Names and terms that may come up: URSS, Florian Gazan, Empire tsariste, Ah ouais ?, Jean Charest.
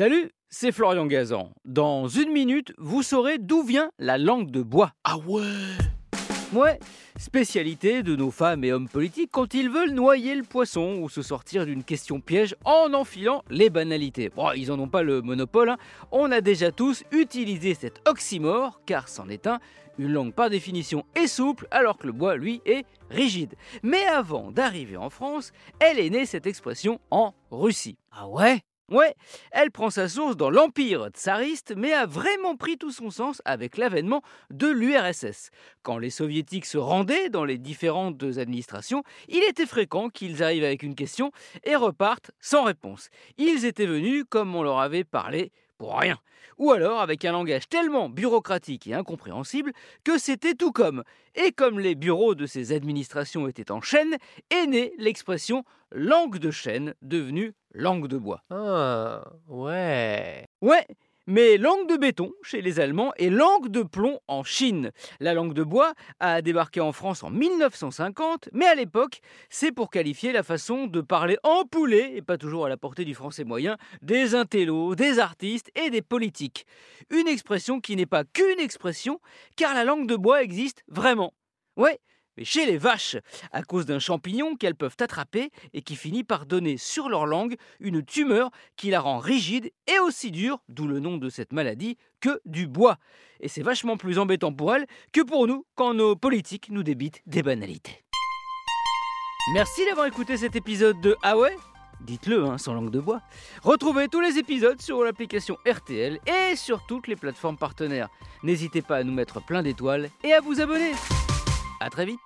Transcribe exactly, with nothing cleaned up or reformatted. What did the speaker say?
Salut, c'est Florian Gazan. Dans une minute, vous saurez d'où vient la langue de bois. Ah ouais ? Ouais, spécialité de nos femmes et hommes politiques quand ils veulent noyer le poisson ou se sortir d'une question piège en enfilant les banalités. Bon, ils en ont pas le monopole, hein. On a déjà tous utilisé cet oxymore, car c'en est un, une langue par définition est souple alors que le bois, lui, est rigide. Mais avant d'arriver en France, elle est née cette expression en Russie. Ah ouais ? Ouais, elle prend sa source dans l'Empire tsariste, mais a vraiment pris tout son sens avec l'avènement de l'U R S S. Quand les soviétiques se rendaient dans les différentes administrations, il était fréquent qu'ils arrivent avec une question et repartent sans réponse. Ils étaient venus comme on leur avait parlé pour rien. Ou alors avec un langage tellement bureaucratique et incompréhensible que c'était tout comme. Et comme les bureaux de ces administrations étaient en chêne, est née l'expression « langue de chêne » devenue langue de bois. Ah, ouais. Ouais, mais langue de béton chez les Allemands et langue de plomb en Chine. La langue de bois a débarqué en France en mille neuf cent cinquante, mais à l'époque, c'est pour qualifier la façon de parler en poulet, et pas toujours à la portée du français moyen, des intellos, des artistes et des politiques. Une expression qui n'est pas qu'une expression, car la langue de bois existe vraiment. Ouais. Mais chez les vaches, à cause d'un champignon qu'elles peuvent attraper et qui finit par donner sur leur langue une tumeur qui la rend rigide et aussi dure, d'où le nom de cette maladie, que du bois. Et c'est vachement plus embêtant pour elles que pour nous quand nos politiques nous débitent des banalités. Merci d'avoir écouté cet épisode de Ah ouais ? Dites-le, hein, sans langue de bois. Retrouvez tous les épisodes sur l'application R T L et sur toutes les plateformes partenaires. N'hésitez pas à nous mettre plein d'étoiles et à vous abonner. À très vite.